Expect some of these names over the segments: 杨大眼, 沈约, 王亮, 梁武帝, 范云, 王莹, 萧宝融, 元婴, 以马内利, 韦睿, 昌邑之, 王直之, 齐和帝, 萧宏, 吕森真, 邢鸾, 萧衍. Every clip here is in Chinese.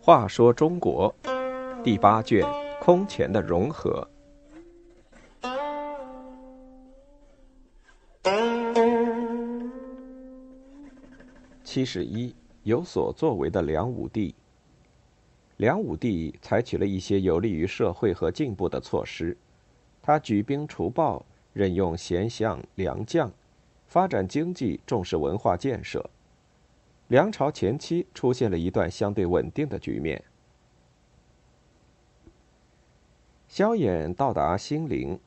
话说中国第八卷，空前的融合。71，有所作为的梁武帝。梁武帝采取了一些有利于社会和进步的措施，他举兵除暴，任用贤相良将，发展经济，重视文化建设。梁朝前期出现了一段相对稳定的局面。萧衍到达兴陵，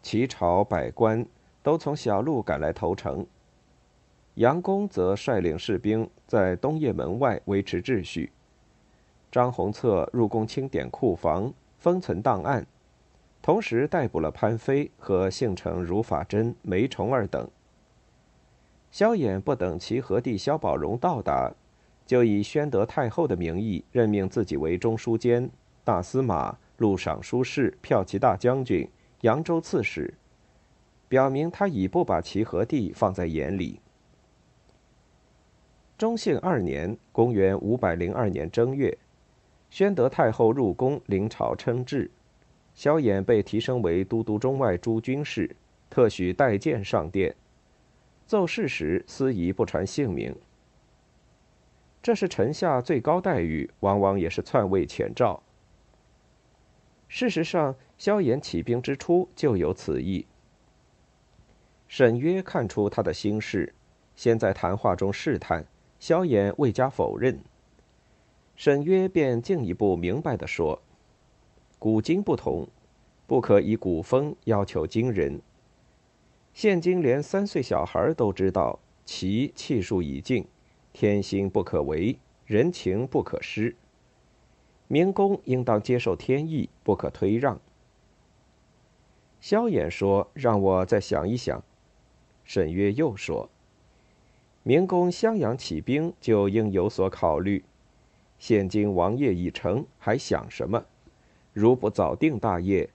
齐朝百官都从小路赶来投诚。杨公则率领士兵在东掖门外维持秩序。张弘策入宫清点库房，封存档案，同时逮捕了潘飞和姓程如法真、梅崇二等。萧衍不等其和弟萧宝融到达，就以宣德太后的名义任命自己为中书监、大司马、录尚书事、骠骑大将军、扬州刺史，表明他已不把其和弟放在眼里。中兴2年（公元502年）正月，宣德太后入宫临朝称制，萧衍被提升为都督中外诸军事，特许带剑上殿。奏事时司仪不传姓名，这是臣下最高待遇，往往也是篡位前兆。事实上，萧衍起兵之初就有此意。沈约看出他的心事，先在谈话中试探，萧衍未加否认。沈约便进一步明白地说：“古今不同，不可以古风要求今人。现今连3岁小孩都知道，其气数已尽，天心不可违，人情不可失。明公应当接受天意，不可推让。”萧衍说：“让我再想一想。”沈约又说：“明公襄阳起兵，就应有所考虑。现今王业已成，还想什么？如不早定大业，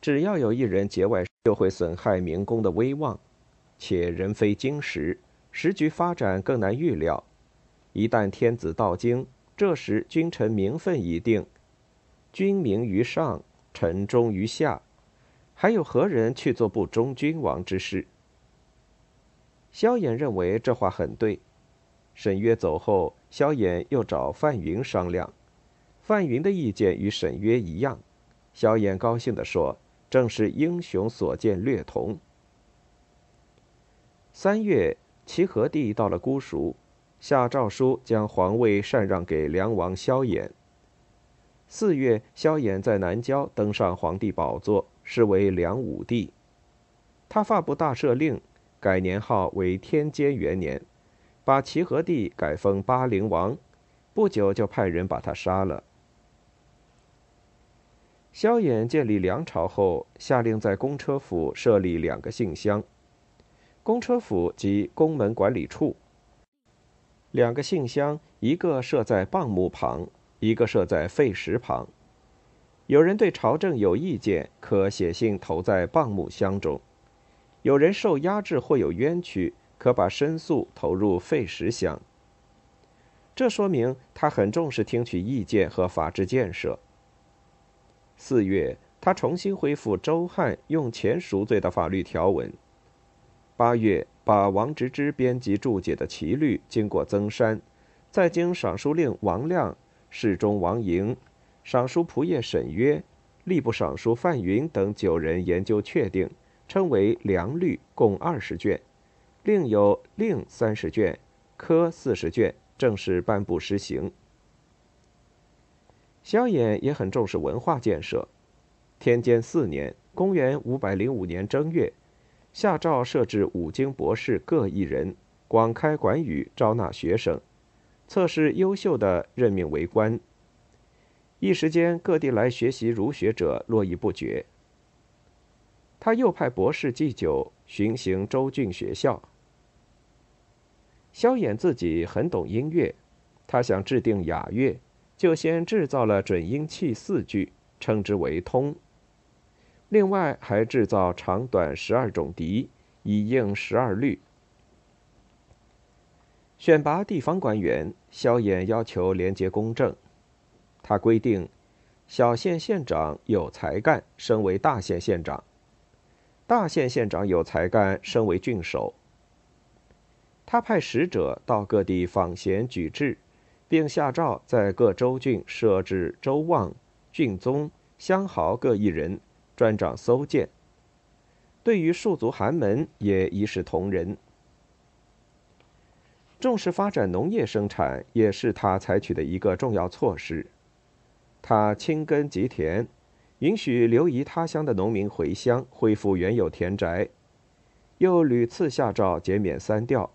只要有一人节外，就会损害明公的威望，且人非经时，时局发展更难预料。一旦天子到京，这时君臣名分已定，君明于上，臣忠于下，还有何人去做不忠君王之事？”萧衍认为这话很对。沈约走后，萧衍又找范云商量，范云的意见与沈约一样。萧衍高兴地说：“正是英雄所见略同。”3月，齐和帝到了姑熟，下诏书将皇位禅让给梁王萧衍。4月，萧衍在南郊登上皇帝宝座，是为梁武帝。他发布大赦令，改年号为天监元年，把齐和帝改封巴陵王，不久就派人把他杀了。萧衍建立梁朝后，下令在公车府设立2个信箱，公车府及宫门管理处。2个信箱，一个设在蚌木旁，一个设在废石旁。有人对朝政有意见，可写信投在蚌木箱中；有人受压制或有冤屈，可把申诉投入废石箱。这说明他很重视听取意见和法治建设。4月，他重新恢复周汉用钱赎罪的法律条文。8月，把王直之编辑注解的奇律经过增删，再经尚书令王亮、侍中王莹、尚书仆射沈约、吏部尚书范云等9人研究确定，称为梁律，共20卷，另有令30卷、科40卷，正式颁布施行。萧衍也很重视文化建设。天监4年（公元505年）正月，下诏设置5经博士各1人，广开馆宇，招纳学生，测试优秀的任命为官。一时间，各地来学习儒学者络绎不绝。他又派博士祭酒，巡行州郡学校。萧衍自己很懂音乐，他想制定雅乐，就先制造了准音器4具，称之为通。另外还制造长短12种笛，以应12律。选拔地方官员，萧衍要求廉洁公正。他规定，小县县长有才干，升为大县县长；大县县长有才干，升为郡守。他派使者到各地访贤举智，并下诏在各州郡设置州望、郡宗、乡豪各一人，专掌搜监。对于戍卒寒门也一视同仁。重视发展农业生产也是他采取的一个重要措施。他亲耕及田，允许流移他乡的农民回乡恢复原有田宅，又屡次下诏减免3调，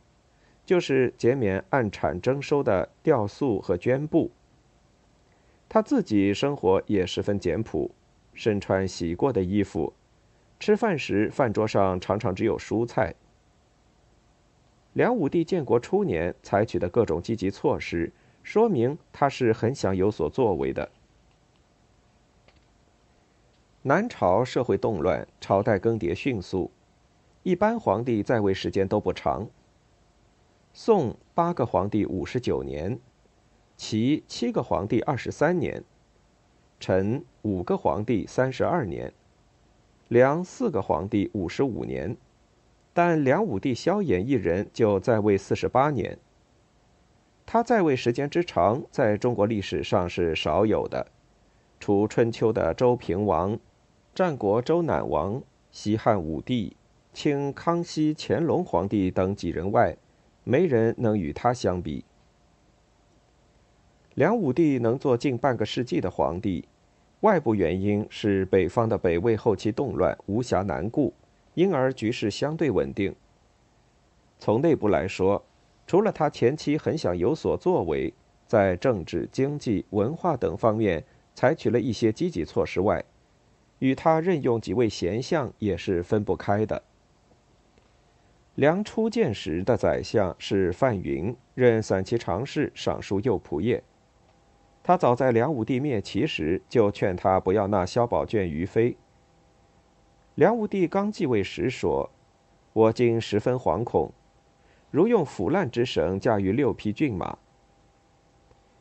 就是减免按产征收的吊粟和绢布。他自己生活也十分简朴，身穿洗过的衣服，吃饭时饭桌上常常只有蔬菜。梁武帝建国初年采取的各种积极措施，说明他是很想有所作为的。南朝社会动乱，朝代更迭迅速，一般皇帝在位时间都不长。宋8个皇帝59年，齐7个皇帝23年，陈5个皇帝32年，梁4个皇帝55年。但梁武帝萧衍一人就在位48年，他在位时间之长，在中国历史上是少有的，除春秋的周平王、战国周赧王、西汉武帝、清康熙乾隆皇帝等几人外，没人能与他相比。梁武帝能做近半个世纪的皇帝，外部原因是北方的北魏后期动乱，无暇南顾，因而局势相对稳定。从内部来说，除了他前期很想有所作为，在政治、经济、文化等方面采取了一些积极措施外，与他任用几位贤相也是分不开的。梁初建时的宰相是范云，任散骑常侍，尚书右仆射。他早在梁武帝灭齐时就劝他不要纳萧宝卷于非。梁武帝刚继位时说：“我今十分惶恐，如用腐烂之绳驾驭6匹骏马。”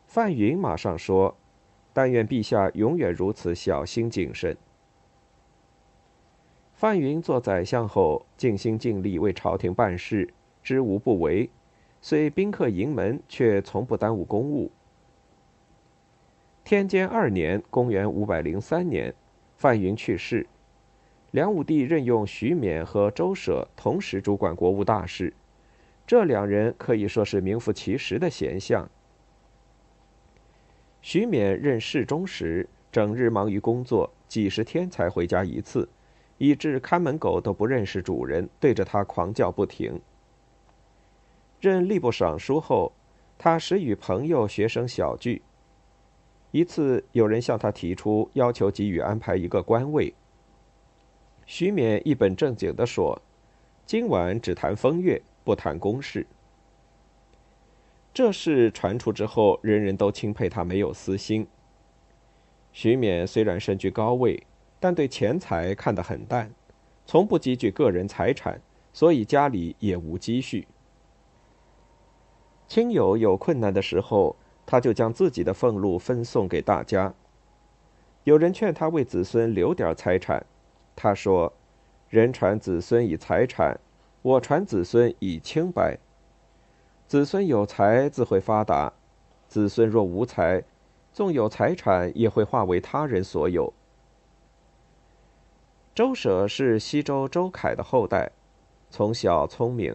范云马上说：“但愿陛下永远如此小心谨慎。”范云做宰相后，尽心尽力为朝廷办事，知无不为，虽宾客盈门，却从不耽误公务。天监2年，公元503年，范云去世。梁武帝任用徐勉和周舍同时主管国务大事，这两人可以说是名副其实的贤相。徐勉任侍中时，整日忙于工作，几十天才回家一次，以致看门狗都不认识主人，对着他狂叫不停。任吏部尚书后，他时与朋友、学生小聚。一次，有人向他提出要求，给予安排一个官位。徐勉一本正经地说：“今晚只谈风月，不谈公事。”这事传出之后，人人都钦佩他没有私心。徐勉虽然身居高位，但对钱财看得很淡，从不积聚个人财产，所以家里也无积蓄。亲友有困难的时候，他就将自己的俸禄分送给大家。有人劝他为子孙留点财产，他说：“人传子孙以财产，我传子孙以清白。子孙有才，自会发达；子孙若无才，纵有财产，也会化为他人所有。”周舍是西周周恺的后代，从小聪明。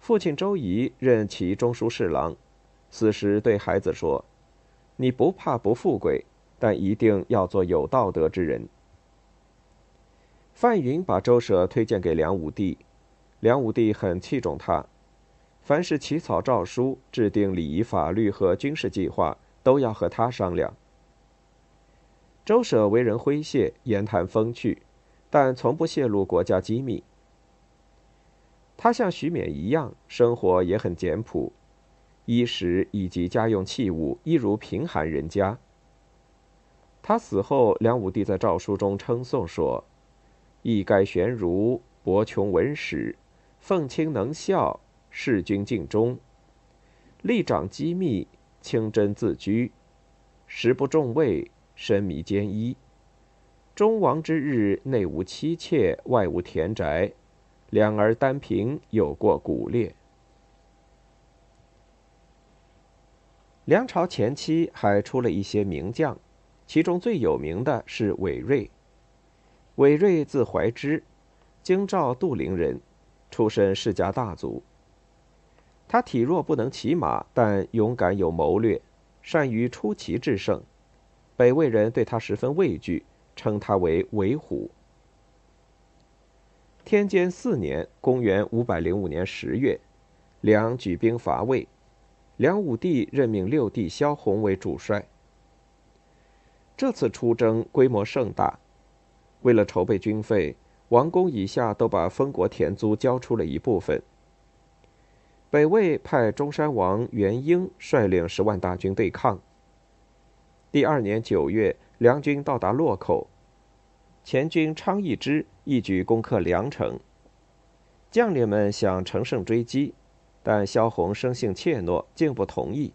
父亲周仪任其中书侍郎，死时对孩子说：“你不怕不富贵，但一定要做有道德之人。”范云把周舍推荐给梁武帝，梁武帝很器重他，凡是起草诏书、制定礼仪法律和军事计划，都要和他商量。周舍为人诙谐，言谈风趣，但从不泄露国家机密。他像徐勉一样，生活也很简朴，衣食以及家用器物一如贫寒人家。他死后，梁武帝在诏书中称颂说：“一该玄儒，伯琼闻史，奉清能孝，事君尽忠，力掌机密，清真自居，食不重味，身靡坚衣。忠亡之日，内无妻妾，外无田宅，两儿单凭，有过骨裂。梁朝前期还出了一些名将，其中最有名的是韦睿。韦睿字怀之，京兆杜陵人，出身世家大族。他体弱不能骑马，但勇敢有谋略，善于出奇制胜。北魏人对他十分畏惧，称他为韦虎。天监4年（公元505年）10月，梁举兵伐魏，梁武帝任命六弟萧宏为主帅。这次出征规模盛大，为了筹备军费，王公以下都把封国田租交出了一部分。北魏派中山王元婴率领10万大军对抗。第2年9月，梁军到达洛口，前军昌邑之一举攻克梁城。将领们想乘胜追击，但萧宏生性怯懦，竟不同意。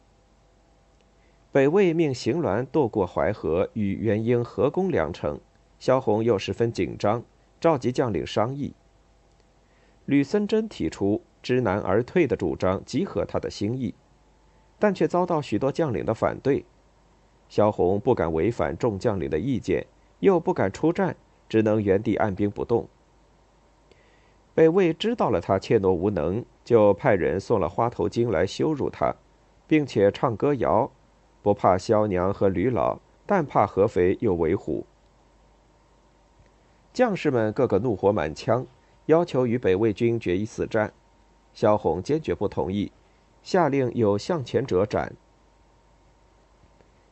北魏命邢鸾渡过淮河，与元婴合攻梁城。萧宏又十分紧张，召集将领商议。吕森真提出知难而退的主张，极合他的心意，但却遭到许多将领的反对。萧宏不敢违反众将领的意见，又不敢出战，只能原地按兵不动。北魏知道了他怯懦无能，就派人送了花头巾来羞辱他，并且唱歌谣，不怕萧娘和吕老，但怕合肥有韦虎。将士们个个怒火满腔，要求与北魏军决一死战。萧宏坚决不同意，下令有向前者斩。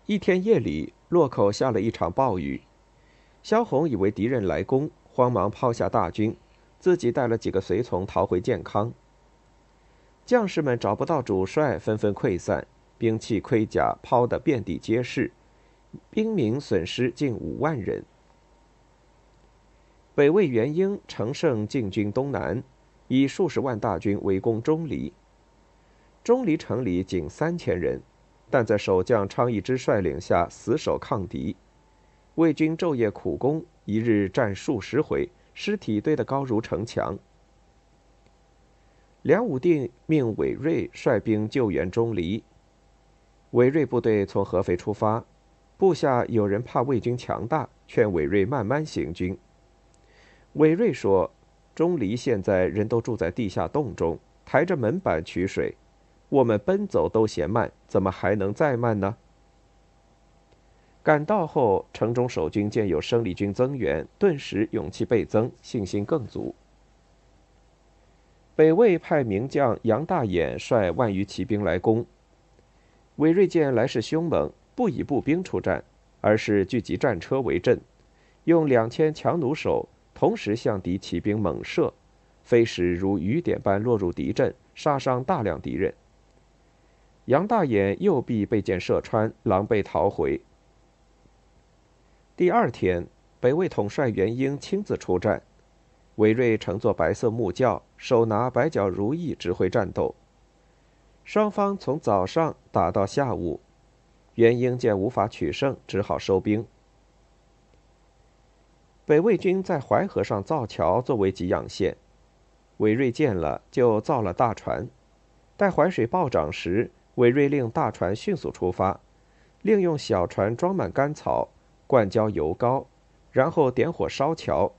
一天夜里，洛口下了一场暴雨，萧宏以为敌人来攻，慌忙抛下大军，自己带了几个随从逃回建康。将士们找不到主帅，纷纷溃散，兵器盔甲抛得遍地皆是，兵民损失近5万人。北魏元婴乘胜进军东南，以数十万大军围攻钟离。钟离城里仅3000人，但在守将昌邑之率领下死守抗敌。魏军昼夜苦攻，一日战数十回，尸体堆得高如城墙。梁武帝命韦睿率兵救援钟离。韦睿部队从合肥出发，部下有人怕魏军强大，劝韦睿慢慢行军。韦睿说，钟离现在人都住在地下洞中，抬着门板取水，我们奔走都嫌慢，怎么还能再慢呢？赶到后，城中守军见有生力军增援，顿时勇气倍增，信心更足。北魏派名将杨大眼率万余骑兵来攻。韦睿见来势凶猛，不以步兵出战，而是聚集战车为阵，用2000强弩手同时向敌骑兵猛射，飞石如雨点般落入敌阵，杀伤大量敌人。杨大眼右臂被箭射穿，狼狈逃回。第2天，北魏统帅元婴亲自出战，韦睿乘坐白色木轿，手拿白角如意，指挥战斗。双方从早上打到下午，元婴见无法取胜，只好收兵。北魏军在淮河上造桥作为给养线，韦睿见了就造了大船。待淮水暴涨时，韦睿令大船迅速出发，另用小船装满干草，灌浇油膏，然后点火烧桥。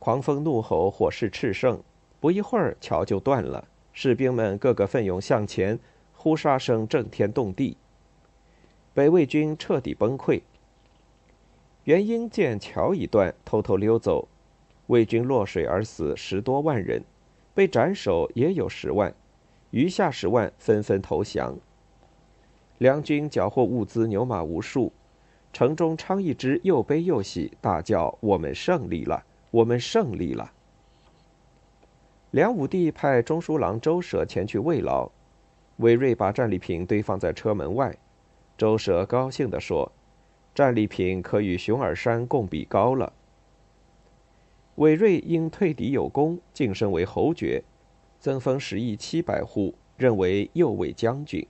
狂风怒吼，火势炽盛，不一会儿桥就断了，士兵们个个奋勇向前，呼杀声震天动地，北魏军彻底崩溃。元婴见桥已断，偷偷溜走，魏军落水而死10多万人，被斩首也有10万，余下10万纷纷投降。梁军缴获物资牛马无数，城中昌邑之又悲又喜，大叫，我们胜利了，我们胜利了。梁武帝派中书郎周舍前去慰劳，韦睿把战利品堆放在车门外。周舍高兴地说，战利品可与熊耳山共比高了。韦睿因退敌有功，晋升为侯爵，增封10亿700户，任为右卫将军。